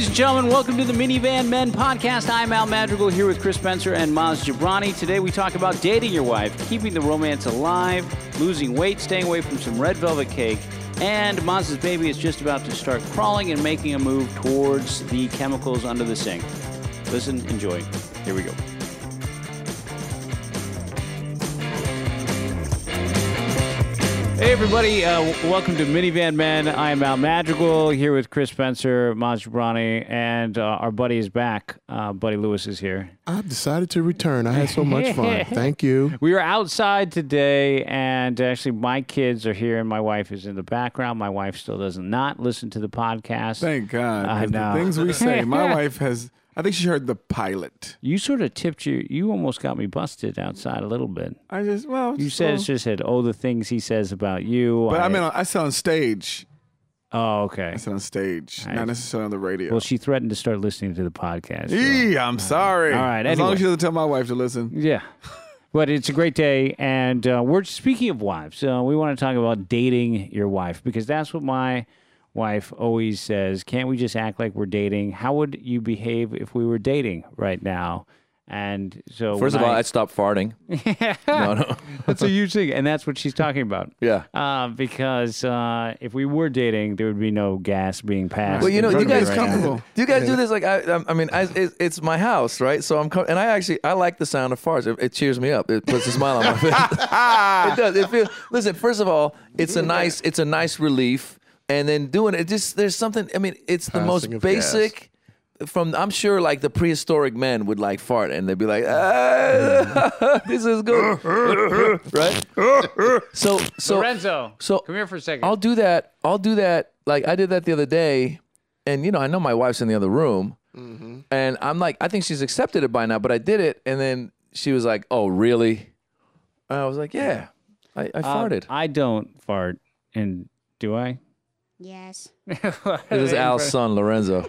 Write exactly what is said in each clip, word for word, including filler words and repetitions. Ladies and gentlemen, welcome to the Minivan Men podcast. I'm Al Madrigal here with Chris Spencer and Maz Jobrani. Today we talk about dating your wife, keeping the romance alive, losing weight, staying away from some red velvet cake, and Maz's baby is just about to start crawling and making a move towards the chemicals under the sink. Listen, enjoy. Here we go. Hey, everybody. Uh, w- welcome to Minivan Men. I am Al Madrigal here with Chris Spencer, Maz Jobrani, and uh, our buddy is back. Uh, Buddy Lewis is here. I've decided to return. I had so much fun. Thank you. We were outside today, and actually my kids are here, and my wife is in the background. My wife still does not listen to the podcast. Thank God. I know. The things we say. My wife has... I think she heard the pilot. You sort of tipped you. You almost got me busted outside a little bit. I just, well. You said, well, just said, oh, the things he says about you. But I, I mean, I said on stage. Oh, okay. I said on stage, I, not necessarily on the radio. Well, she threatened to start listening to the podcast. So. Eee, I'm sorry. All right. As anyway. long as she doesn't tell my wife to listen. Yeah. But it's a great day, and uh, we're speaking of wives. Uh, we want to talk about dating your wife, because that's what my... wife always says, can't we just act like we're dating? How would you behave if we were dating right now? And so first of I, all, I'd stop farting. no, no. That's a huge thing. And that's what she's talking about. Yeah. Uh, because uh, if we were dating, there would be no gas being passed. Well, you know, you guys right comfortable. Do you guys do this? Like, I, I mean, I, it, it's my house, right? So I'm com- and I actually, I like the sound of farts. It, it cheers me up. It puts a smile on my face. It does. It feels, listen, first of all, it's a nice, it's a nice relief. And then doing it, just there's something. I mean, it's the Passing most basic. Gas. From I'm sure, like the prehistoric men would like fart, and they'd be like, ah, "This is good," right? so, so Lorenzo, so come here for a second. I'll do that. I'll do that. Like I did that the other day, and you know, I know my wife's in the other room, mm-hmm. and I'm like, I think she's accepted it by now. But I did it, and then she was like, "Oh, really?" And I was like, "Yeah, I, I farted." Um, I don't fart, and do I? Yes. This is Al's son, Lorenzo.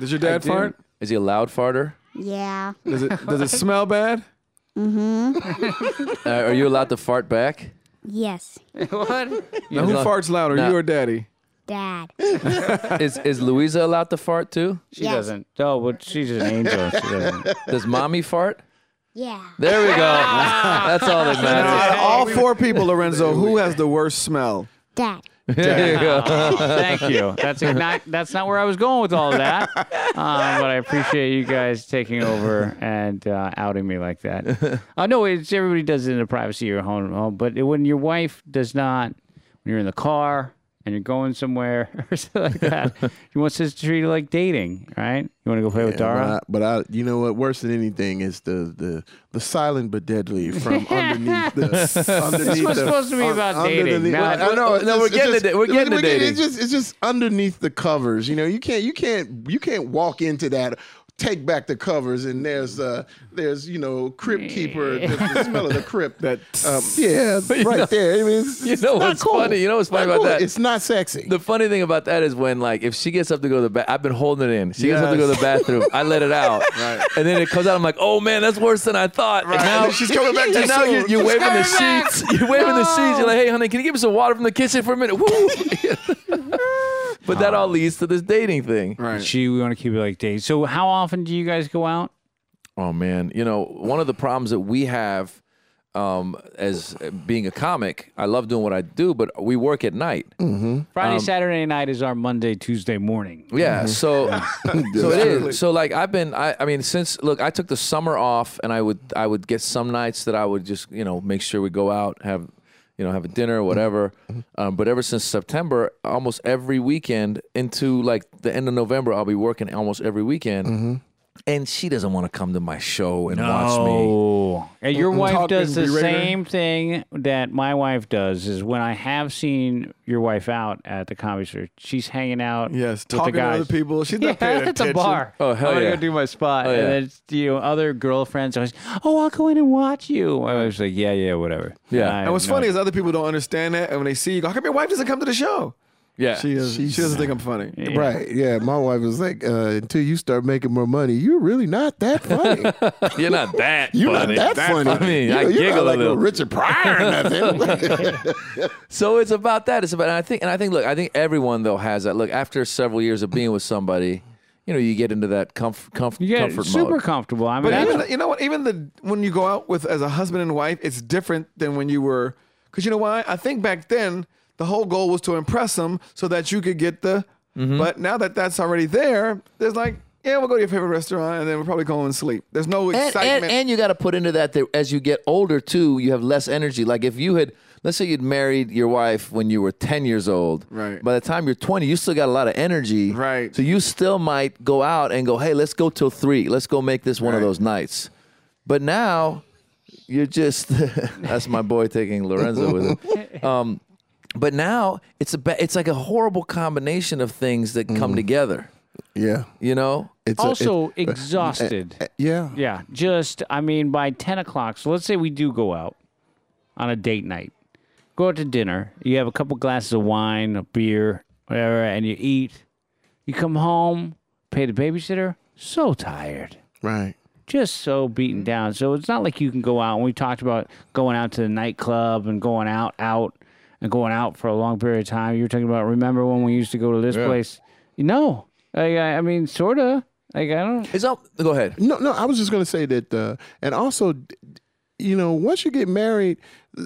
Does your dad I fart? Do. Is he a loud farter? Yeah. Does it does it smell bad? Mm-hmm. uh, are you allowed to fart back? Yes. What? Now, who farts louder, nah. you or daddy? Dad. is is Louisa allowed to fart too? She yes. doesn't. Oh, but she's an angel. She doesn't. Does mommy fart? Yeah. There we go. That's all that matters. Now, all four people, Lorenzo, who has the worst smell? Dad. There you go. Thank you. That's not that's not where I was going with all of that. Um, but I appreciate you guys taking over and uh, outing me like that. Uh, no, it's everybody does it in the privacy of your home. home but it, when your wife does not, when you're in the car and you're going somewhere or something like that, she wants us to treat it like dating, right? You want to go play yeah, with Dara? But I, but I, you know what? Worse than anything is the the. The silent but deadly from underneath the. Underneath this was the, supposed to be about un, dating. The, now, well, I know, no, we're getting to we're getting to dating. It's just it's just underneath the covers. You know, you can't you can't you can't walk into that. Take back the covers, and there's uh, there's you know Crypt Keeper, the, the smell of the crypt that um, yeah right know, there. I mean, it's, you know it's what's cool. funny? You know what's funny not about cool. that? It's not sexy. The funny thing about that is when like if she gets up to go to the bathroom, I've been holding it in. She yes. gets up to go to the bathroom, I let it out, right. and then it comes out. I'm like, oh man, that's worse than I thought. Right. And now and she's coming back. To and now you're, you're waving the back. sheets. You're waving no. the sheets. You're like, hey honey, can you give me some water from the kitchen for a minute? Woo! But that all leads to this dating thing. Right. She, we want to keep it like dating. So how often do you guys go out? Oh, man. You know, one of the problems that we have um, as being a comic, I love doing what I do, but we work at night. Mm-hmm. Friday, um, Saturday night is our Monday, Tuesday morning. Yeah. Mm-hmm. So, so it is. So like I've been, I, I mean, since, look, I took the summer off and I would, I would get some nights that I would just, you know, make sure we go out, have you know, have a dinner or whatever. Um, but ever since September, almost every weekend into like the end of November, I'll be working almost every weekend. Mm-hmm. And she doesn't want to come to my show and no. watch me. And your wife Talk does the same thing that my wife does is when I have seen your wife out at the comedy store, she's hanging out yes, with talking the guys. to other people. She's not yeah, paying attention. It's a bar. Oh, hell I'm yeah. I'm going to go do my spot. Oh, yeah. And then you know, other girlfriends are like, oh, I'll go in and watch you. I was like, yeah, yeah, whatever. Yeah. And, and what's no. funny is other people don't understand that. And when they see you go, how come your wife doesn't come to the show? Yeah, she is. She's, she doesn't think I'm funny, yeah. right? Yeah, my wife was like, uh, "Until you start making more money, you're really not that funny. You're not that. You're funny. not that, that funny. funny. I mean, you know, I you're giggle not like a little. Richard Pryor or nothing." So it's about that. It's about. And I think. And I think. Look, I think everyone though has that. Look, after several years of being with somebody, you know, you get into that comf comf you get comfort mode. Super comfortable. I mean, but even, you know what? Even the when you go out with as a husband and wife, it's different than when you were. Because you know why? I think back then. The whole goal was to impress them so that you could get the, mm-hmm. but now that that's already there, there's like, yeah, we'll go to your favorite restaurant and then we'll probably go and sleep. There's no and, excitement. And, and you got to put into that, that as you get older too, you have less energy. Like if you had, let's say you'd married your wife when you were ten years old. Right. By the time you're twenty, you still got a lot of energy. Right. So you still might go out and go, hey, let's go till three. Let's go make this one right. of those nights. But now you're just, that's my boy taking Lorenzo with him. Um, But now it's a it's like a horrible combination of things that come mm. together. Yeah, you know. It's also a, it, exhausted. Uh, uh, yeah, yeah. Just I mean, by ten o'clock. So let's say we do go out on a date night, go out to dinner. You have a couple glasses of wine, a beer, whatever, and you eat. You come home, pay the babysitter. So tired. Right. Just so beaten down. So it's not like you can go out. And we talked about going out to the nightclub and going out out. And going out for a long period of time. You were talking about, remember when we used to go to this yeah. place? No. Like, I, I mean, sort of. Like, I don't... It's all, go ahead. No, no, I was just going to say that, uh, and also, you know, once you get married...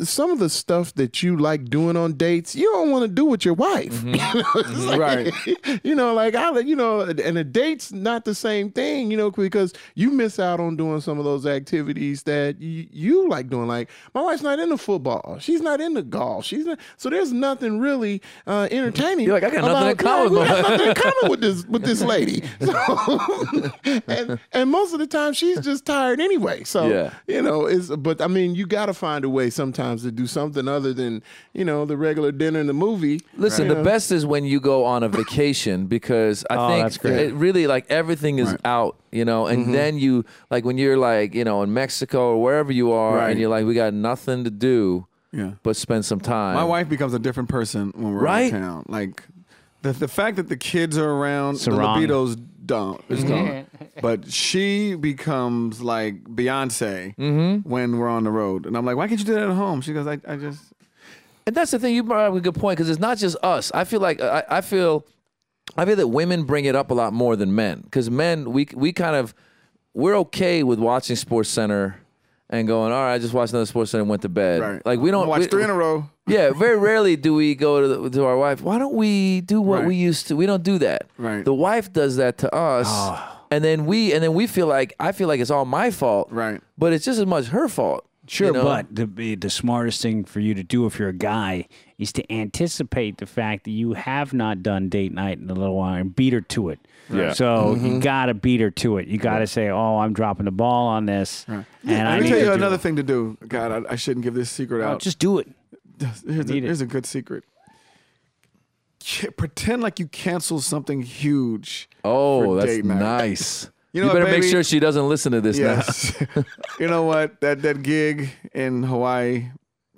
Some of the stuff that you like doing on dates, you don't want to do with your wife. Mm-hmm. You know, it's like, right. You know, like, I, you know, and a date's not the same thing, you know, because you miss out on doing some of those activities that you, you like doing. Like, my wife's not into football. She's not into golf. She's not, so there's nothing really uh, entertaining. You're like, I got nothing in common. Like, we got nothing in common with this, with this lady. So, and, and most of the time, she's just tired anyway. So, yeah. you know, it's, but I mean, you got to find a way sometimes. To do something other than, you know, the regular dinner and the movie. Listen, right. the know. best is when you go on a vacation because I oh, think that's great. It really, like, everything is right. out, you know, and mm-hmm. then you, like, when you're, like, you know, in Mexico or wherever you are right. and you're like, we got nothing to do yeah. but spend some time. My wife becomes a different person when we're right? in town. Like, the, the fact that the kids are around, Sarong. the libido's don't. It's gone. But she becomes like Beyonce mm-hmm. when we're on the road. And I'm like, why can't you do that at home? She goes, I, I just... And that's the thing. You brought up a good point because it's not just us. I feel like... I, I feel I feel that women bring it up a lot more than men because men, we we kind of... We're okay with watching SportsCenter and going, all right, I just watched another SportsCenter and went to bed. Right. Like, we don't... Watch we, three in a row. Yeah, very rarely do we go to, the, to our wife, why don't we do what right. we used to? We don't do that. Right. The wife does that to us. Oh. And then we and then we feel like, I feel like it's all my fault. Right. But it's just as much her fault. Sure, you know? But the, the smartest thing for you to do if you're a guy is to anticipate the fact that you have not done date night in a little while and beat her to it. Yeah. So mm-hmm. you got to beat her to it. You got to yeah. say, oh, I'm dropping the ball on this. Right. And yeah, I Let me tell you another thing to do. God, I, I shouldn't give this secret out. No, just do it. Here's a, here's a good secret. Pretend like you cancel something huge. Oh, that's nice. You, know you better what, make sure she doesn't listen to this yes. now. You know what? That that gig in Hawaii,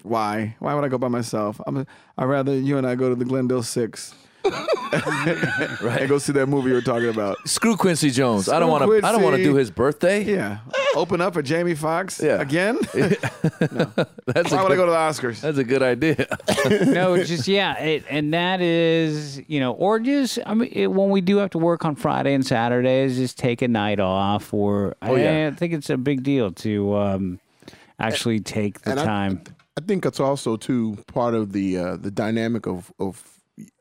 why? Why would I go by myself? I'm a, I'd rather you and I go to the Glendale Six. Right. And go see that movie you were talking about. Screw Quincy Jones. Screw I don't want to I don't want to do his birthday. Yeah. Open up for Jamie Foxx yeah. again? No. That's Why would I go to the Oscars? That's a good idea. No, it's just yeah, it, and that is, you know, or just I mean it, when we do have to work on Friday and Saturdays, just take a night off or oh, I, yeah. I think it's a big deal to um actually take the and time. I, I think it's also too part of the uh, the dynamic of of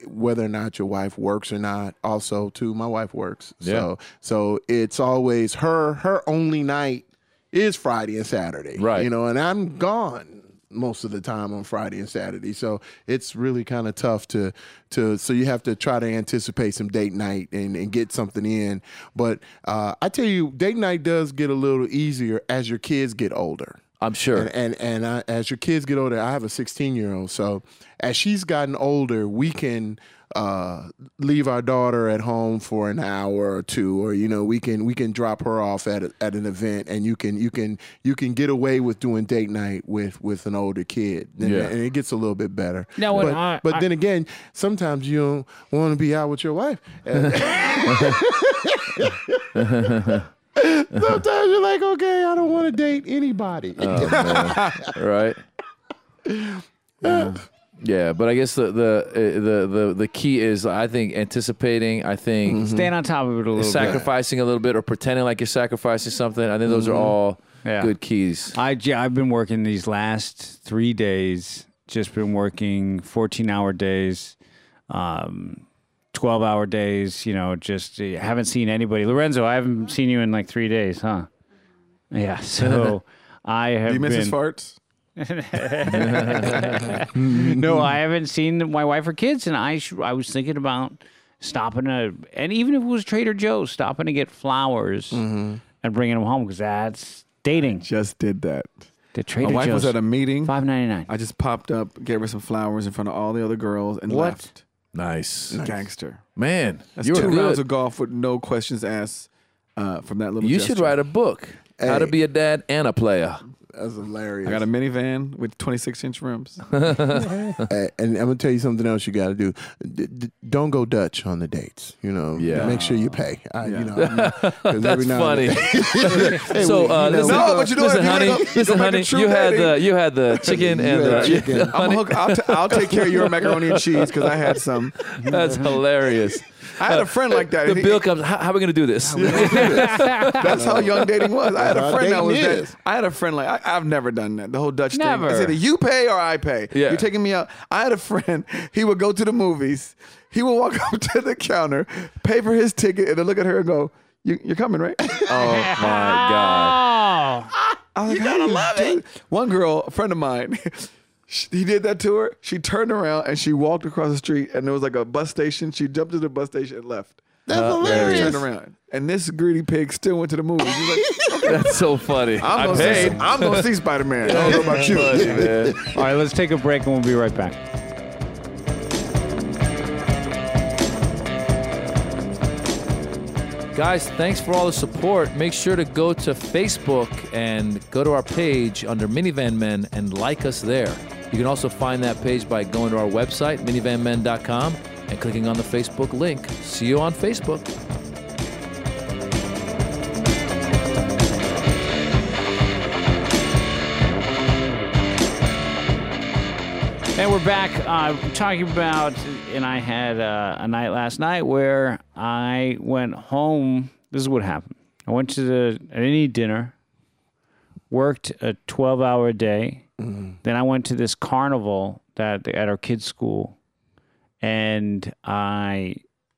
whether or not your wife works or not. Also too, my wife works. Yeah. So, so it's always her, her only night is Friday and Saturday. Right. You know, and I'm gone most of the time on Friday and Saturday. So it's really kind of tough to, to, so you have to try to anticipate some date night and, and get something in. But uh, I tell you, date night does get a little easier as your kids get older. I'm sure. And and, and I, as your kids get older, I have a sixteen-year-old. So as she's gotten older, we can uh, leave our daughter at home for an hour or two, or, you know, we can we can drop her off at a, at an event, and you can you can you can get away with doing date night with with an older kid, and, yeah. and it gets a little bit better. Now, but, I, but I, then again, sometimes you don't want to be out with your wife. Sometimes you're like, okay, I don't want to date anybody. Oh, right. Yeah. Yeah, but I guess the the the the the key is, I think, anticipating. I think mm-hmm. staying on top of it a little, sacrificing bit. a little bit, or pretending like you're sacrificing something. I think those mm-hmm. are all yeah. good keys. I yeah, I've been working these last three days. Just been working fourteen hour days, um, twelve hour days. You know, just uh, haven't seen anybody. Lorenzo, I haven't seen you in like three days, huh? Yeah. So I have. Do you miss been, his farts? No, I haven't seen my wife or kids, and I sh I was thinking about stopping to, and even if it was Trader Joe's, stopping to get flowers mm-hmm. and bringing them home, because that's dating. I just did that. The Trader Joe's. My wife Joe's, was at a meeting. five ninety-nine. I just popped up, gave her some flowers in front of all the other girls, and what? left. Nice, nice. Gangster, man. That's you two were rounds of golf with no questions asked uh, from that little. You gesture. should write a book. Hey. How to be a dad and a player. That's hilarious. I got a minivan with twenty-six inch rims. And I'm going to tell you something else you got to do. D d don't go Dutch on the dates. You know, yeah. make sure you pay. I, yeah. you know, I'm not, that's funny. Hey, so, uh, you know, listen, no, but you know, listen, honey, go, listen, honey, you had, the, you had the chicken and the chicken. I'm hook, I'll, t I'll take care of your macaroni and cheese because I had some. That's hilarious. I had a friend like that. The he, bill comes. How, how are we gonna do this? Gonna do this? That's how young dating was. I had a friend that was that. I had a friend like I, I've never done that. The whole Dutch never. thing. It's either you pay or I pay. Yeah. You're taking me out. I had a friend. He would go to the movies. He would walk up to the counter, pay for his ticket, and then look at her and go, you, "You're coming, right?" Oh my god! I was like, you gotta love it. One girl, a friend of mine. He did that to her. She turned around and she walked across the street, and there was like a bus station. She jumped to the bus station and left. That's uh, hilarious. Turned around, and this greedy pig still went to the movies. Like, that's so funny. I'm gonna I see, I'm gonna see Spider-Man. I don't know about you. Funny, man. All right, let's take a break, and we'll be right back. Guys, thanks for all the support. Make sure to go to Facebook and go to our page under Minivan Men and like us there. You can also find that page by going to our website, minivan men dot com, and clicking on the Facebook link. See you on Facebook. And we're back. Uh, talking about, and I had uh, a night last night where I went home. This is what happened. I went to the, I didn't eat dinner, worked a twelve hour day. Mm-hmm. Then I went to this carnival that at our kids' school, and I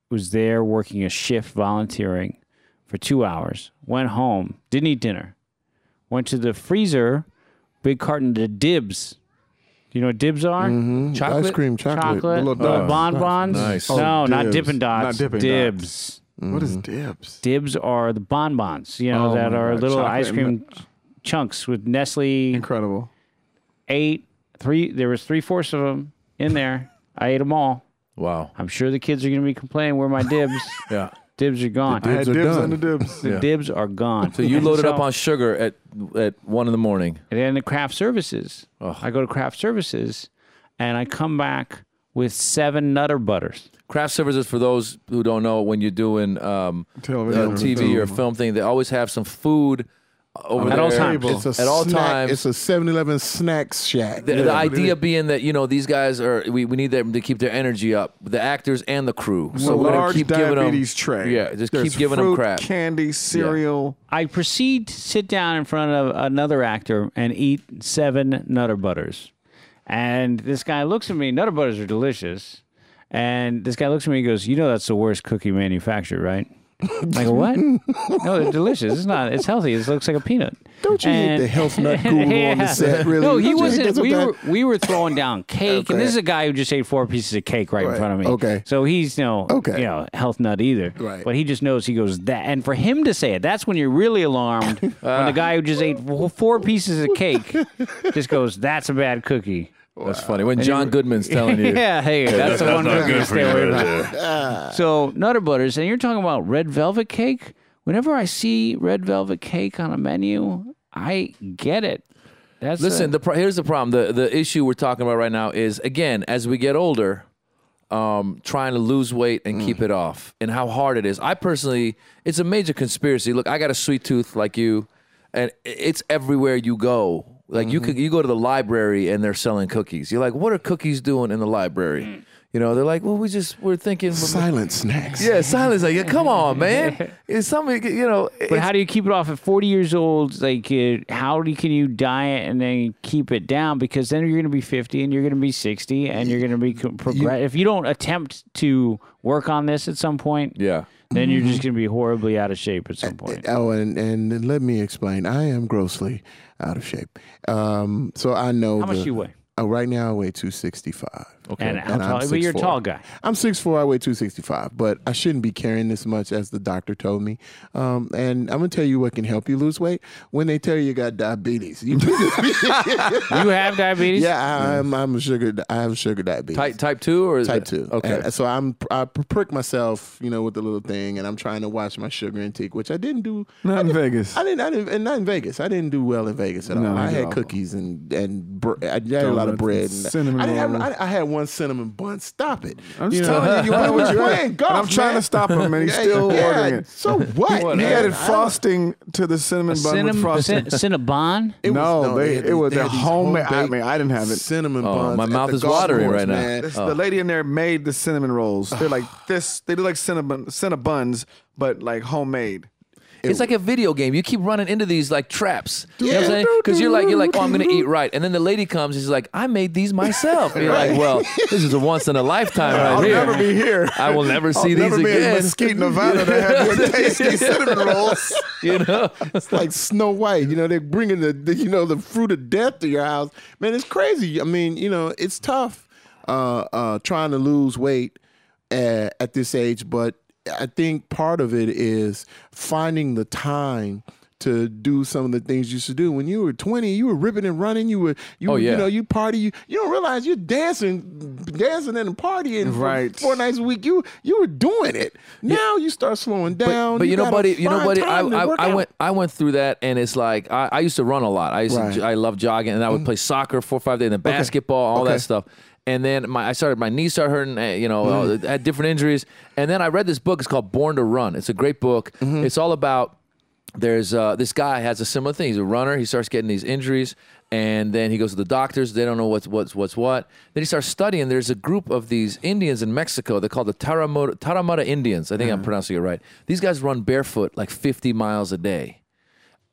was there working a shift, volunteering for two hours. Went home, didn't eat dinner. Went to the freezer, big carton of Dibs. You know what Dibs are? Mm-hmm. Chocolate, ice cream, chocolate, chocolate little oh, bonbons. Nice. Oh, no, not Dippin' Dots. Not Dippin' Dibs. Dots. Mm-hmm. What is Dibs? Dibs are the bonbons. You know, oh, that are little chocolate ice cream chunks with Nestle. Incredible. Eight, three. There was three fourths of them in there. I ate them all. Wow. I'm sure the kids are going to be complaining. Where are my Dibs? Yeah. Dibs are gone. The dibs I had dibs on the dibs. The yeah. dibs are gone. So you and loaded so, up on sugar at at one in the morning. And then the craft services. Ugh. I go to craft services, and I come back with seven Nutter Butters. Craft services, for those who don't know, when you're doing um, T V or film thing, they always have some food over at all times. It's a at all snack, times. It's a seven eleven snack shack. The, yeah, the idea being that, you know, these guys are, we, we need them to keep their energy up, the actors and the crew. Well, so we're going to keep giving them. Tray. Yeah, just There's keep giving fruit, them crap. Candy, cereal. Yeah. I proceed to sit down in front of another actor and eat seven Nutter Butters. And this guy looks at me. Nutter Butters are delicious. And this guy looks at me and goes, "You know, that's the worst cookie manufactured, right?" Like, what? No, they're delicious. It's not. It's healthy. It looks like a peanut. Don't you and, eat the health nut guru yeah. on the set? Really? No, he Don't wasn't. We were we were throwing down cake, okay. and this is a guy who just ate four pieces of cake right, right. in front of me. Okay, so he's you no know, okay. you know health nut either. Right, but he just knows. He goes that, and for him to say it, that's when you're really alarmed. When the guy who just ate four pieces of cake just goes, "That's a bad cookie." Wow. That's funny. When and John Goodman's telling you. Yeah, hey, that's, that's the one thing to stay away from. So, Nutter Butters, and you're talking about red velvet cake? Whenever I see red velvet cake on a menu, I get it. That's Listen, a, the pro here's the problem. The, the issue we're talking about right now is, again, as we get older, um, trying to lose weight and mm. keep it off, and how hard it is. I personally, it's a major conspiracy. Look, I got a sweet tooth like you, and it's everywhere you go. Like mm-hmm. you could, you go to the library and they're selling cookies. You're like, what are cookies doing in the library? Mm. You know, they're like, well, we just we're thinking silent snacks. Yeah, silence. Like, yeah, come on, man. It's something, you know. But how do you keep it off at forty years old? Like, how do you, can you diet and then keep it down? Because then you're going to be fifty and you're going to be sixty and you're going to be progress. If you don't attempt to work on this at some point, yeah. then you're just going to be horribly out of shape at some point. Oh, and, and let me explain. I am grossly out of shape. Um, so I know. How much do you weigh? Oh, right now I weigh two sixty-five. Okay. And, and I'm tall, but you're a tall guy. I'm six foot four. I weigh two sixty-five, but I shouldn't be carrying this much, as the doctor told me. Um, and I'm going to tell you what can help you lose weight. When they tell you you got diabetes. You, you have diabetes? Yeah, I, I'm, I'm a sugar, I have sugar diabetes. Type, type two? Or is type it? two. Okay. And so I'm, I prick myself, you know, with the little thing, and I'm trying to watch my sugar intake, which I didn't do. Not I in didn't, Vegas. I didn't, I didn't, and not in Vegas. I didn't do well in Vegas at all. No, I had awful. cookies and, and br I had Donuts, a lot of bread. And cinnamon I, didn't have, I, I had one. One cinnamon bun. Stop it. I'm just you know? telling you, you what you're playing golf, I'm man. trying to stop him, and he's still yeah, ordering it. So what? He, he added frosting to the cinnamon bun cinnamon, with frosting. Cinnabon? It was, no, no, they, they it was they a homemade. I mean, I didn't have it. Cinnamon oh, buns. My mouth is watering right now. Man. Oh. The lady in there made the cinnamon rolls. They're like this. They do like cinnamon cinnabuns, but like homemade. It it's like a video game. You keep running into these like traps. You yeah. know what I'm saying? Because you're like, you're like, oh, I'm gonna eat right, and then the lady comes. She's like, I made these myself. And you're right. like, well, this is a once in a lifetime. Right I'll here. I'll never be here. I will never I'll see never these be again. In Mesquite, Nevada, to have your tasty cinnamon rolls. You know, it's like Snow White. You know, they're bringing the, the you know the fruit of death to your house. Man, it's crazy. I mean, you know, it's tough uh, uh, trying to lose weight at, at this age, but. I think part of it is finding the time to do some of the things you used to do. When you were twenty, you were ripping and running. You were, you, oh, yeah. you know, you party. You, you don't realize you're dancing, dancing and partying right. four nights a week. You you were doing it. Now yeah. you start slowing down. But, but you, you know, buddy, you know, buddy, I, I, I went I went through that, and it's like I, I used to run a lot. I used right. to, I love jogging, and I would mm. play soccer four or five days, and then basketball, okay. all okay. that stuff. And then my I started my knee started hurting, you know, mm. had different injuries. And then I read this book. It's called Born to Run. It's a great book. Mm-hmm. It's all about there's uh, this guy has a similar thing. He's a runner. He starts getting these injuries, and then he goes to the doctors. They don't know what's what's what's what. Then he starts studying. There's a group of these Indians in Mexico. They're called the Tarahumara, Tarahumara Indians. I think mm. I'm pronouncing it right. These guys run barefoot like fifty miles a day.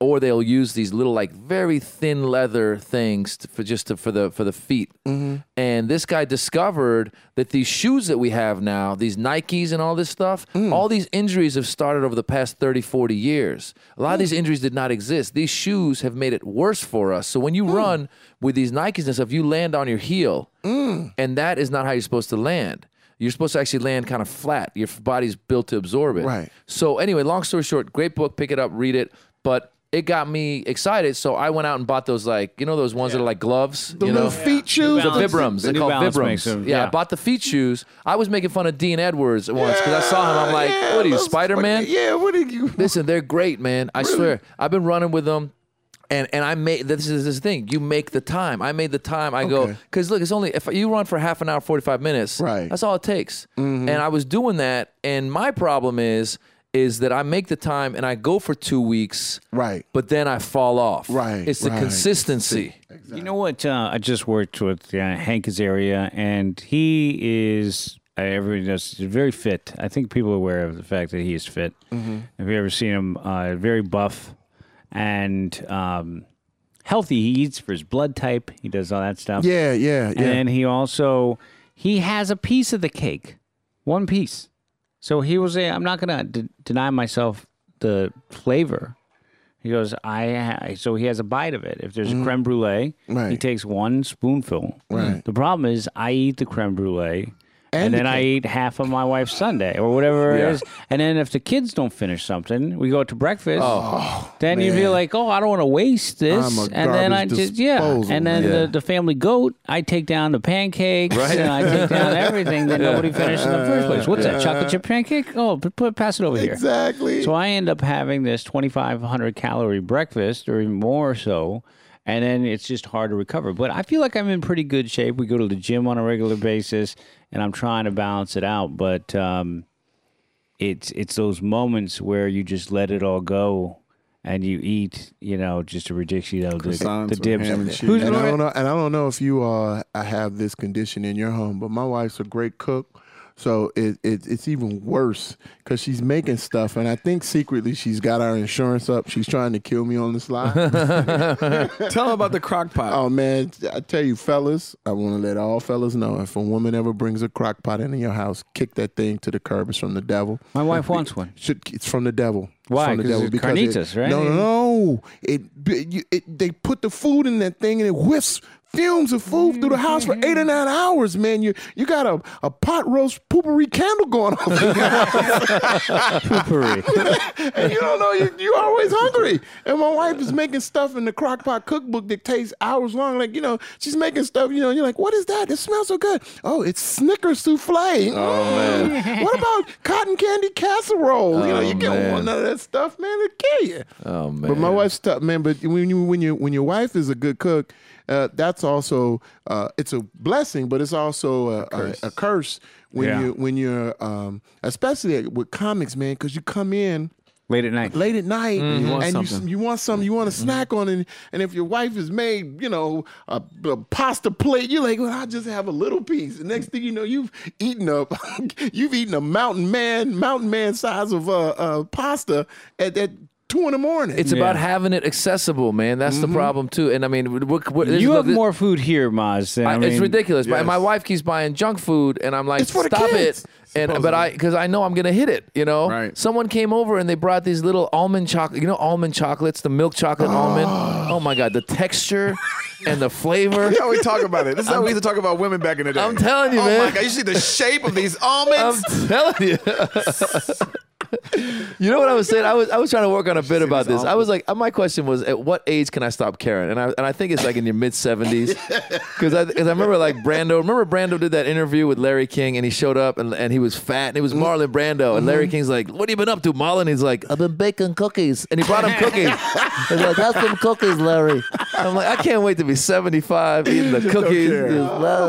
Or they'll use these little, like, very thin leather things to, for just to, for the for the feet. Mm-hmm. And this guy discovered that these shoes that we have now, these Nikes and all this stuff, mm. all these injuries have started over the past thirty, forty years. A lot mm. of these injuries did not exist. These shoes have made it worse for us. So when you mm. run with these Nikes and stuff, you land on your heel. Mm. And that is not how you're supposed to land. You're supposed to actually land kind of flat. Your body's built to absorb it. Right. So anyway, long story short, great book. Pick it up, read it. But... it got me excited, so I went out and bought those, like, you know, those ones yeah. that are like gloves? The you little know? feet shoes? The Vibrams. They're called Vibrams. Them, yeah. yeah, I bought the feet shoes. I was making fun of Dean Edwards yeah, once because I saw him. I'm like, yeah, what are you, Spider-Man? Yeah, what are you? Listen, they're great, man. I really? swear. I've been running with them. And and I made this is this thing. You make the time. I made the time. I okay. go because look, it's only if you run for half an hour, forty-five minutes. Right. That's all it takes. Mm-hmm. And I was doing that. And my problem is. is that I make the time and I go for two weeks, right? But then I fall off. Right. It's the right. consistency. Exactly. You know what? Uh, I just worked with uh, Hank Azaria, and he is uh, everybody knows very fit. I think people are aware of the fact that he is fit. Mm-hmm. Have you ever seen him? Uh, very buff and um, healthy. He eats for his blood type. He does all that stuff. Yeah, yeah, yeah. And he also he has a piece of the cake, one piece. So he was saying, I'm not going to deny myself the flavor. He goes, I, ha so he has a bite of it. If there's mm. a creme brulee, right. he takes one spoonful. Right. The problem is I eat the creme brulee And, and then I eat half of my wife's sundae or whatever yeah. it is. And then if the kids don't finish something, we go out to breakfast. Oh, then man. You'd be like, oh, I don't want to waste this. I'm a and then I just, disposal. yeah. And then yeah. The, the family goat, I take down the pancakes right? and I take down everything that yeah. nobody finished in the first place. What's yeah. that, chocolate chip pancake? Oh, put, pass it over exactly. here. Exactly. So I end up having this twenty-five hundred calorie breakfast or even more so. And then it's just hard to recover. But I feel like I'm in pretty good shape. We go to the gym on a regular basis, and I'm trying to balance it out. But um, it's it's those moments where you just let it all go, and you eat, you know, just to ridiculous the, the dibs. And, and, I don't know, and I don't know if you uh, have this condition in your home, but my wife's a great cook. So it, it it's even worse because she's making stuff, and I think secretly she's got our insurance up. She's trying to kill me on the slide. Tell her about the crock pot. Oh, man. I tell you, fellas, I want to let all fellas know, if a woman ever brings a crock pot into your house, kick that thing to the curb. It's from the devil. My wife be, wants one. Should, it's from the devil. Why? From the devil, because carnitas, it, right? No, no, no. It, it, it, they put the food in that thing, and it whiffs. Fumes of food through the house for eight or nine hours, man. You you got a, a pot roast poopery candle going on. Poopery. And you don't know, you, you're always hungry. And my wife is making stuff in the crock pot cookbook that takes hours long. Like, you know, she's making stuff, you know, you're like, what is that? It smells so good. Oh, it's Snickers souffle. Oh, man. What about cotton candy casserole? Oh, you know, you man. Get one of that stuff, man, it'll kill you. Oh, man. But my wife's stuff, man, but when, you, when, you, when your wife is a good cook, Uh, that's also uh, it's a blessing, but it's also a, a curse, a, a curse when yeah. you when you're um, especially with comics, man, because you come in late at night, late at night, mm, you and you, you want something, you want a snack on it, and if your wife has made, you know, a, a pasta plate, you're like, well, I'll just have a little piece. The next thing you know, you've eaten a you've eaten a mountain man mountain man size of uh, uh, pasta at that. Two in the morning. It's yeah. about having it accessible, man. That's mm-hmm. the problem too. And I mean, what, what, you have no, more food here, Maz. Than, I, I mean, it's ridiculous. Yes. My, my wife keeps buying junk food, and I'm like, it's for stop the kids. It. Supposedly. And but I, because I know I'm gonna hit it. You know, right. Someone came over and they brought these little almond chocolate. You know, almond chocolates, the milk chocolate oh. almond. Oh my God, the texture. And the flavor. Yeah, we talk about it. This is how we used to talk about women back in the day. I'm telling you, oh, man. Oh, my God. You see the shape of these almonds? I'm telling you. You know what I was saying? I was I was trying to work on a bit about this. I was like, my question was, at what age can I stop caring? And I and I think it's like in your mid-seventies. Because I, I remember like Brando. Remember Brando did that interview with Larry King, and he showed up, and, and he was fat, and it was Marlon Brando. And Larry King's like, what have you been up to, Marlon? He's like, I've been baking cookies. And he brought him cookies. He's like, have some cookies, Larry. And I'm like, I can't wait to be seventy-five eating the cookies. Larry,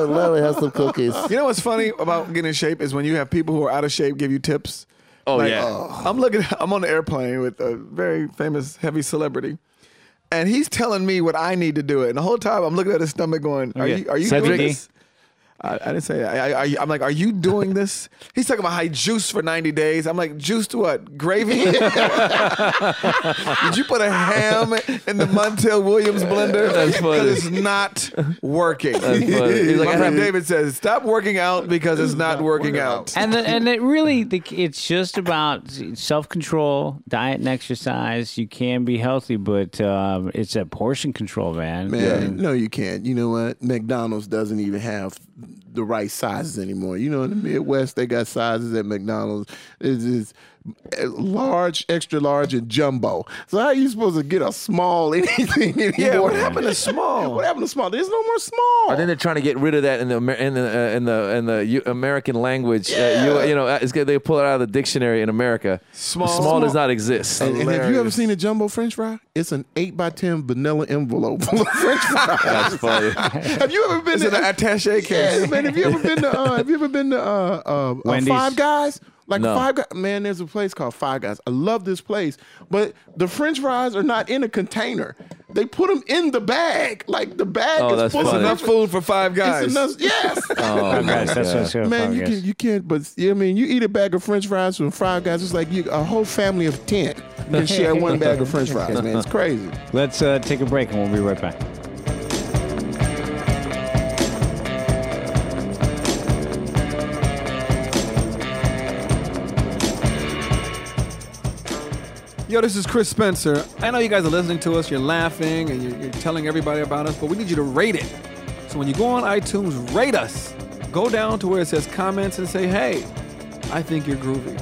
Larry has some cookies. You know what's funny about getting in shape is when you have people who are out of shape give you tips. Oh, like, yeah. Oh. I'm looking, I'm on the airplane with a very famous heavy celebrity, and he's telling me what I need to do it. And the whole time I'm looking at his stomach going, Are okay. you, are you doing this? I, I didn't say that. I, I, I'm like, are you doing this? He's talking about high juice for ninety days. I'm like, juice to what? Gravy? Did you put a ham in the Montel Williams blender? That's funny. Because it's not working. That's funny. Like, my friend David says, stop working out because it's not, not working out. out. And the, and it really, the, it's just about self-control, diet and exercise. You can be healthy, but um, it's that portion control, man. Man, yeah. No, you can't. You know what? McDonald's doesn't even have the right sizes anymore. You know, in the Midwest, they got sizes at McDonald's. It's just large, extra large, and jumbo. So how are you supposed to get a small anything anymore? Yeah, what happened to small? What happened to small? There's no more small. I think they're trying to get rid of that in the in the uh, in the in the U- American language. Yeah. Uh, you, you know, it's good, they pull it out of the dictionary in America. Small, small, small. Does not exist. And, and have you ever seen a jumbo French fry? It's an eight by ten vanilla envelope full of French fries. That's funny. Have you ever been to an attaché case? Yeah, man, have you ever been to uh, have you ever been to uh, uh, uh, Five Guys? Like no. Five Guys, man, there's a place called Five Guys. I love this place, but the French fries are not in a container. They put them in the bag. Like the bag oh, is full of enough food for Five Guys. It's enough, yes. Oh, guys, that's what's going on. Man, you can, you can't. But I mean, you eat a bag of French fries from Five Guys, it's like you, a whole family of ten can share one bag of French fries. Man, it's crazy. Let's uh, take a break, and we'll be right back. Yo, this is Chris Spencer. I know you guys are listening to us. You're laughing and you're, you're telling everybody about us, but we need you to rate it. So when you go on iTunes, rate us. go down to where it says comments and say, hey, I think you're groovy.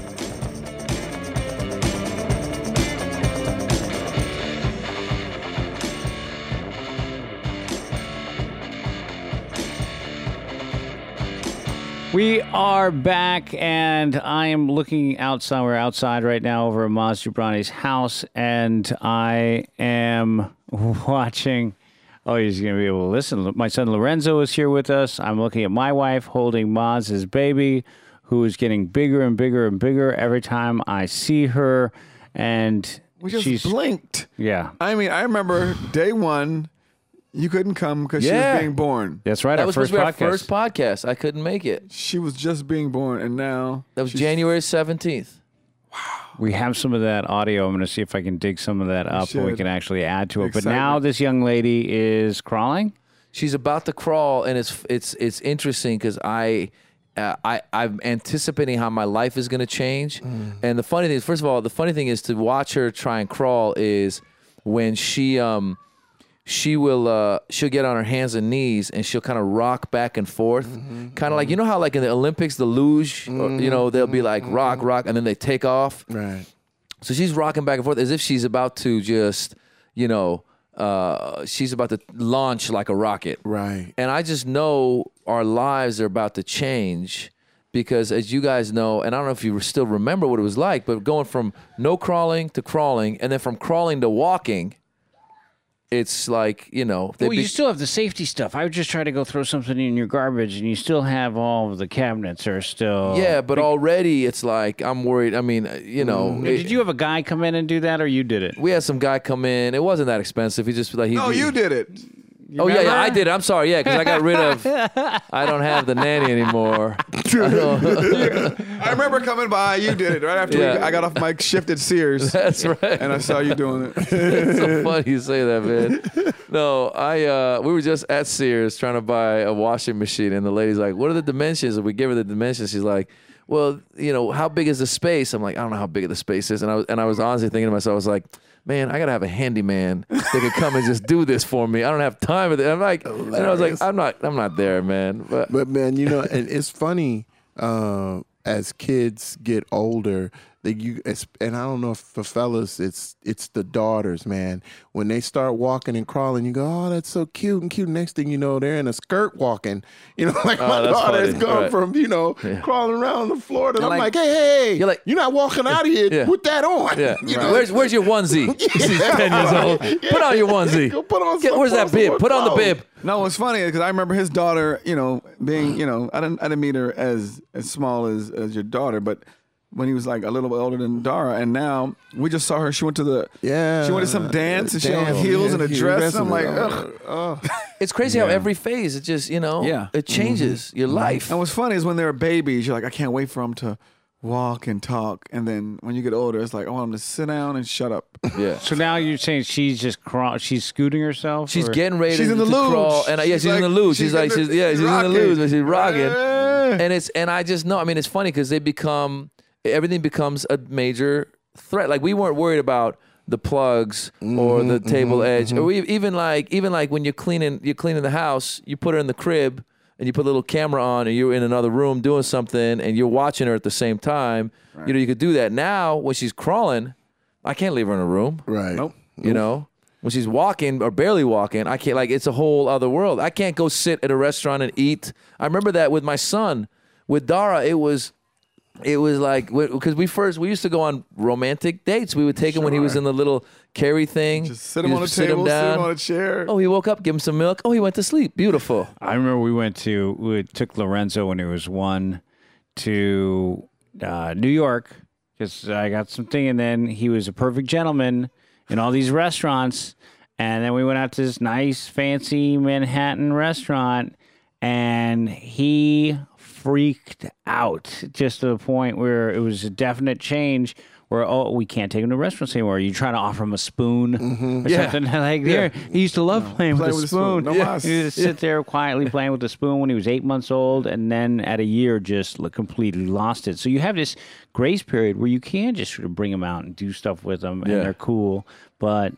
We are back, and I am looking outside. We're outside right now over at Maz Jobrani's house, and I am watching. Oh, he's going to be able to listen. My son Lorenzo is here with us. I'm looking at my wife holding Maz's baby, who is getting bigger and bigger and bigger every time I see her. And we just she's blinked. Yeah. I mean, I remember day one. You couldn't come because yeah. she was being born. That's right. That our was first supposed to be our podcast. first podcast. I couldn't make it. She was just being born, and now that was January seventeenth. Wow. We have some of that audio. I'm going to see if I can dig some of that up, and we can actually add to it. Exciting. But now this young lady is crawling. She's about to crawl, and it's it's it's interesting because I. Uh, I, I'm anticipating how my life is going to change, mm. and the funny thing is, first of all, the funny thing is to watch her try and crawl is when she um. She will. Uh, she'll get on her hands and knees, and she'll kind of rock back and forth, mm-hmm. kind of like you know how, like in the Olympics, the luge. Mm-hmm. or, you know, they'll be like rock, rock, and then they take off. Right. So she's rocking back and forth as if she's about to just, you know, uh, she's about to launch like a rocket. Right. And I just know our lives are about to change because, as you guys know, and I don't know if you still remember what it was like, but going from no crawling to crawling, and then from crawling to walking. It's like, you know... Well, you still have the safety stuff. I would just try to go throw something in your garbage, and you still have all of the cabinets are still... Yeah, but already it's like, I'm worried. I mean, you know... Mm. It, did you have a guy come in and do that, or you did it? We had some guy come in. It wasn't that expensive. He just... like he, No, he, you did it. You oh, yeah, yeah, I did it. I'm sorry, yeah, because I got rid of... I don't have the nanny anymore. I, I remember coming by. You did it right after yeah. we, I got off my shift at Sears. That's right. And I saw you doing it. It's so funny you say that, man. No, I uh, we were just at Sears trying to buy a washing machine, and the lady's like, what are the dimensions? And we give her the dimensions. She's like, well, you know, how big is the space? I'm like, I don't know how big the space is. And I was, and I was honestly thinking to myself, I was like... man, I got to have a handyman that can come and just do this for me. I don't have time for that. I'm like, and I was like, I'm not, I'm not there, man. But, but man, you know, and it's funny uh, as kids get older, that you, and I don't know if for fellas, it's, it's the daughters, man. When they start walking and crawling, you go, oh, that's so cute and cute. Next thing you know, they're in a skirt walking. You know, like oh, my daughter is going right. from, you know, yeah. crawling around on the floor. And I'm like, like, hey, hey, you're, like, you're not walking out of here. Yeah. Put that on. Yeah. You right. know? Where's, where's your onesie? She's yeah. ten years old. Yeah. Put on your onesie. Go put on Get, where's that bib? Put on the bib. No, it's funny because I remember his daughter, you know, being, you know, I didn't, I didn't meet her as, as small as, as your daughter, but... when he was like a little older than Dara, and now we just saw her. She went to the yeah. She went to some dance, and she had heels yeah, and a dress. And I'm like, ugh. Ugh. It's crazy yeah. how every phase it just you know yeah. it changes mm-hmm. your life. And what's funny is when they're babies, you're like, I can't wait for them to walk and talk, and then when you get older, it's like I want them to sit down and shut up. Yeah. So now you're saying she's just crawl, she's scooting herself. She's or? getting ready. She's to, in the luge. And I, yeah, she's, she's like, in the luge. She's, she's like, she's, yeah, she's rocking. in the luge, but she's rocking. Yeah. And it's and I just know. I mean, it's funny because they become. Everything becomes a major threat. Like we weren't worried about the plugs mm-hmm, or the table mm-hmm, edge, mm-hmm. or we, even like even like when you're cleaning you're cleaning the house, you put her in the crib and you put a little camera on, and you're in another room doing something, and you're watching her at the same time. Right. You know, you could do that. Now when she's crawling, I can't leave her in a room. Right. Nope. You know, when she's walking or barely walking, I can't. Like it's a whole other world. I can't go sit at a restaurant and eat. I remember that with my son, with Dara, it was. It was like, because we first, we used to go on romantic dates. We would take sure. him when he was in the little carry thing. Just sit him on a table, sit him on a chair. Oh, he woke up, give him some milk. Oh, he went to sleep. Beautiful. I remember we went to, we took Lorenzo when he was one to uh, New York. Because I got something, and then he was a perfect gentleman in all these restaurants. And then we went out to this nice, fancy Manhattan restaurant, and he... freaked out just to the point where it was a definite change where, oh, we can't take him to restaurants anymore. Are you trying to offer him a spoon mm-hmm. or yeah. something? Like yeah. there, he used to love no. playing Play with, with a spoon. spoon. No yeah. He used to yeah. sit there quietly playing with a spoon when he was eight months old, and then at a year just completely lost it. So you have this grace period where you can just sort of bring them out and do stuff with them, yeah. and they're cool. But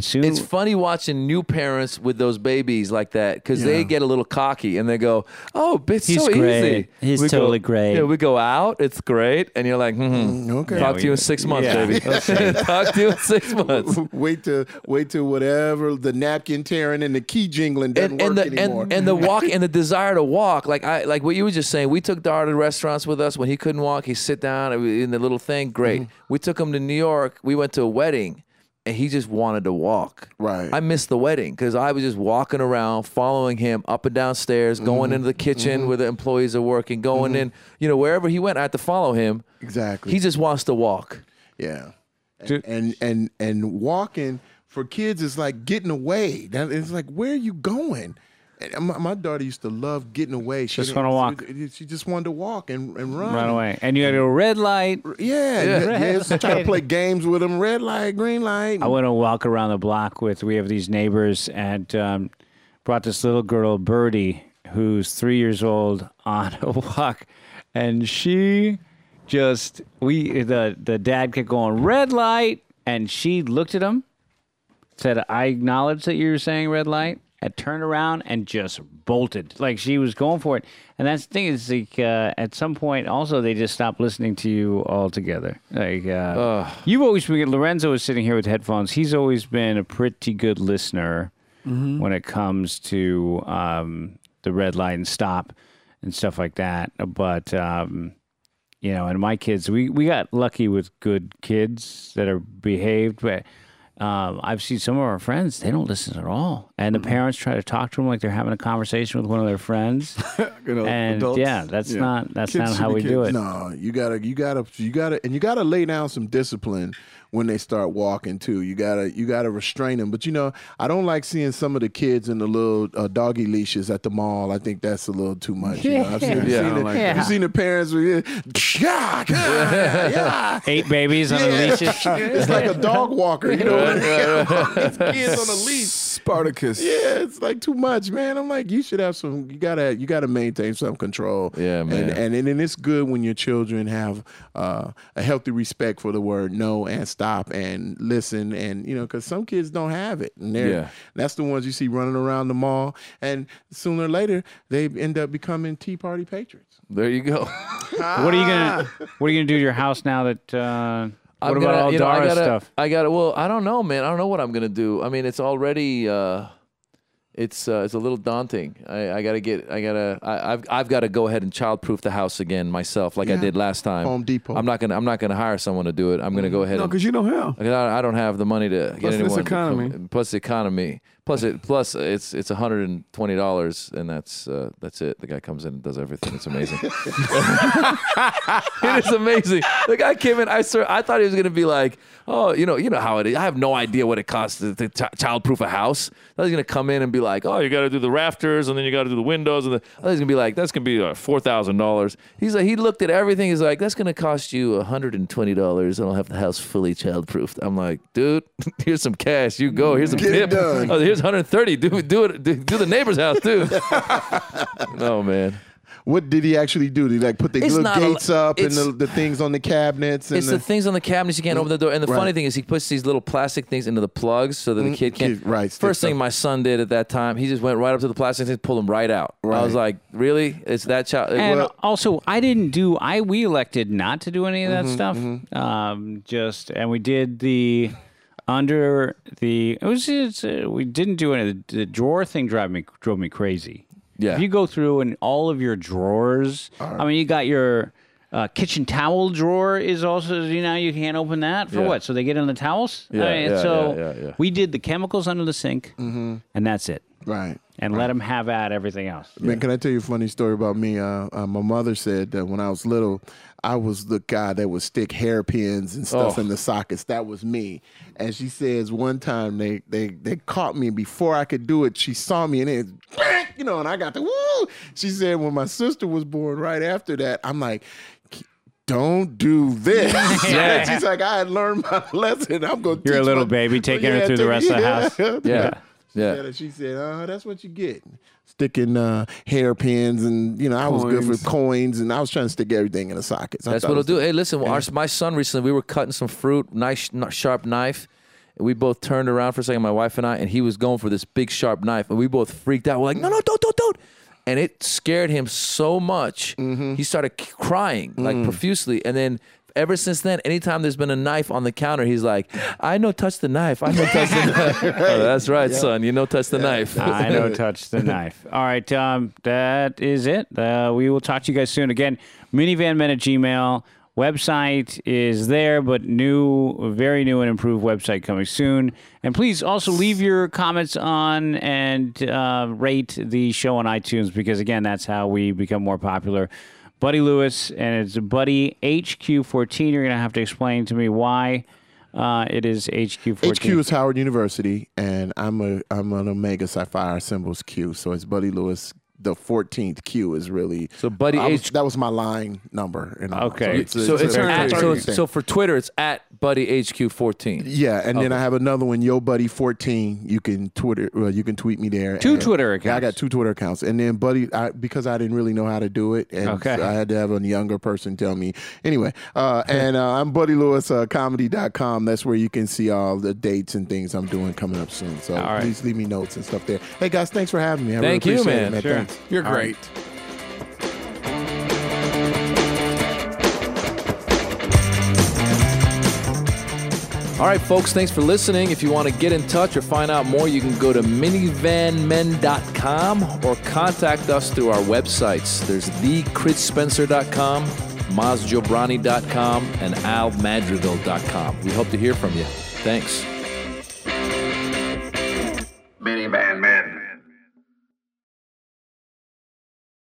Soon, it's funny watching new parents with those babies like that, because yeah. they get a little cocky and they go, "Oh, it's He's so great. easy. He's we totally go, great. Yeah, we go out. It's great." And you're like, mm-hmm. "Okay, talk yeah, to you in six months, yeah. baby. Okay. Talk to you in six months. Wait to wait till whatever the napkin tearing and the key jingling doesn't and, and work the, anymore. And, and the walk and the desire to walk, like I like what you were just saying. We took Dar to restaurants with us when he couldn't walk. He'd sit down in the little thing. Great. Mm-hmm. We took him to New York. We went to a wedding. And he just wanted to walk. Right. I missed the wedding because I was just walking around, following him up and down stairs, mm-hmm. going into the kitchen mm-hmm. where the employees are working, going mm-hmm. in, you know, wherever he went, I had to follow him. Exactly. He just wants to walk. Yeah. And and and, and walking for kids is like getting away. It's like, where are you going? My daughter used to love getting away. She just wanted to walk. She just wanted to walk and, and run. Run away. And you had a red light. Yeah. yeah. Red yeah. Trying to play games with them. Red light, green light. I went to walk around the block with, we have these neighbors, and um, brought this little girl, Birdie, who's three years old, on a walk. And she just, we the, the dad kept going, red light. And she looked at him, said, I acknowledge that you were saying red light. I turned around and just bolted. Like, she was going for it. And that's the thing is, like, uh, at some point, also, they just stopped listening to you altogether. Like, uh, you've always been, Lorenzo is sitting here with headphones. He's always been a pretty good listener mm-hmm. when it comes to um, the red light and stop and stuff like that. But, um, you know, and my kids, we, we got lucky with good kids that are behaved, but... Um, I've seen some of our friends, they don't listen at all. And the parents try to talk to them like they're having a conversation with one of their friends. you know, and adults, yeah, that's yeah. not that's kids not how we kids. do it. No, you gotta you gotta you gotta and you gotta lay down some discipline when they start walking too. You gotta you gotta restrain them. But you know, I don't like seeing some of the kids in the little uh, doggy leashes at the mall. I think that's a little too much. You know? I've seen, yeah, seen yeah, it, like yeah. You've seen the parents with yeah, yeah, yeah. eight babies on yeah. a leash. It's like a dog walker, you know. These kids on a leash. Spartacus. Yeah, it's like too much, man. I'm like, you should have some. You gotta, you gotta maintain some control. Yeah, man. And and, and it's good when your children have uh, a healthy respect for the word no and stop and listen, and you know, because some kids don't have it, and yeah. that's the ones you see running around the mall, and sooner or later they end up becoming Tea Party patriots. There you go. ah. What are you gonna What are you gonna do to your house now that? Uh... What I'm about gonna, all you know, Dara I gotta, stuff? I got Well, I don't know, man. I don't know what I'm gonna do. I mean, it's already, uh, it's uh, it's a little daunting. I, I gotta get, I gotta, I, I've I've got to go ahead and childproof the house again myself, like yeah. I did last time. Home Depot. I'm not gonna, I'm not gonna hire someone to do it. I'm gonna go ahead. No, because you don't have. I, I don't have the money to plus get anyone. Plus this economy. Plus the economy. Plus it. Plus it's it's one hundred twenty dollars, and that's uh, that's it. The guy comes in and does everything. It's amazing. It is amazing. The guy came in. I sir, I thought he was gonna be like, oh, you know, you know how it is. I have no idea what it costs to, to ch- childproof a house. I was gonna come in and be like, oh, you got to do the rafters, and then you got to do the windows, and the. I was gonna be like, that's gonna be uh, four thousand dollars. He's like, he looked at everything. He's like, that's gonna cost you one hundred twenty dollars, and I'll have the house fully childproofed. I'm like, dude, here's some cash. You go. Here's a tip. Here's one hundred thirty. Do do it. Do, do the neighbor's house too. No, man. What did he actually do? Did he like put the it's little gates li- up and the, the things on the cabinets? And it's the, the things on the cabinets. You can't open the door. And the right. funny thing is, he puts these little plastic things into the plugs so that the kid can't. Right, First thing up. my son did at that time, he just went right up to the plastic and pulled them right out. Right. I was like, really? It's that child. And well, also, I didn't do. I we elected not to do any of that mm-hmm, stuff. Mm-hmm. Um, just and we did the. Under the, it was it's, uh, we didn't do any of the, the drawer thing. Drove me drove me crazy. Yeah, if you go through and all of your drawers. Right. I mean, you got your uh, kitchen towel drawer is also you know you can't open that for yeah. what? So they get in the towels. Yeah, I mean, yeah, so yeah, yeah, yeah. we did the chemicals under the sink, mm-hmm. and that's it. Right. And right. let them have at everything else. Man, yeah. Can I tell you a funny story about me? Uh, uh, my mother said that when I was little. I was the guy that would stick hairpins and stuff oh. in the sockets. That was me. And she says one time they they they caught me before I could do it. She saw me and it, you know, and I got the woo. She said when my sister was born right after that, I'm like, don't do this. Yeah. She's like, I had learned my lesson. I'm going to You're teach a little my, baby taking yeah, her through the rest yeah. of the house. Yeah. Yeah. yeah. She said, oh, that's what you get. Sticking uh, hairpins and, you know, I coins. was good with coins and I was trying to stick everything in the sockets. I That's what it'll do. Hey, listen, yeah. our, my son recently, we were cutting some fruit, nice sharp knife. we both turned around for a second, my wife and I, and he was going for this big sharp knife, and we both freaked out. We're like, no, no, don't, don't, don't. And it scared him so much, mm-hmm. he started crying, like, mm. profusely. And then ever since then, anytime there's been a knife on the counter, he's like, I no touch the knife. I no touch the knife. Right. Oh, that's right, yeah. son. You no touch the yeah. knife. I no touch the knife. All right, um, that is it. Uh, we will talk to you guys soon. Again, minivanmen at Gmail. Website is there, but new, very new and improved website coming soon. And please also leave your comments on and uh, rate the show on iTunes, because, again, that's how we become more popular. Buddy Lewis, and it's Buddy H Q fourteen. You're going to have to explain to me why uh, it is H Q fourteen. H Q is Howard University, and I'm a I'm an Omega Sci-Fi symbols Q, so it's Buddy Lewis. The fourteenth Q is really so Buddy H. Was, that was my line number. And okay, so it's, so, it's, it's at, so, so for Twitter, it's at Buddy H Q fourteen. Yeah, and okay. then I have another one, Yo Buddy fourteen. You can Twitter, well, you can tweet me there. Two and Twitter accounts. I got two Twitter accounts, and then Buddy, I, because I didn't really know how to do it, and okay. so I had to have a younger person tell me. Anyway, uh, and uh, I'm Buddy Lewis uh, comedy dot com. That's where you can see all the dates and things I'm doing coming up soon. So right. please leave me notes and stuff there. Hey guys, thanks for having me. I Thank really you, man. It, man. Sure. Thanks. You're great. Right. All right, folks, thanks for listening. If you want to get in touch or find out more, you can go to minivan men dot com or contact us through our websites. There's the chris spencer dot com, maz jobrani dot com, and al madrigal dot com. We hope to hear from you. Thanks. Minivan Men.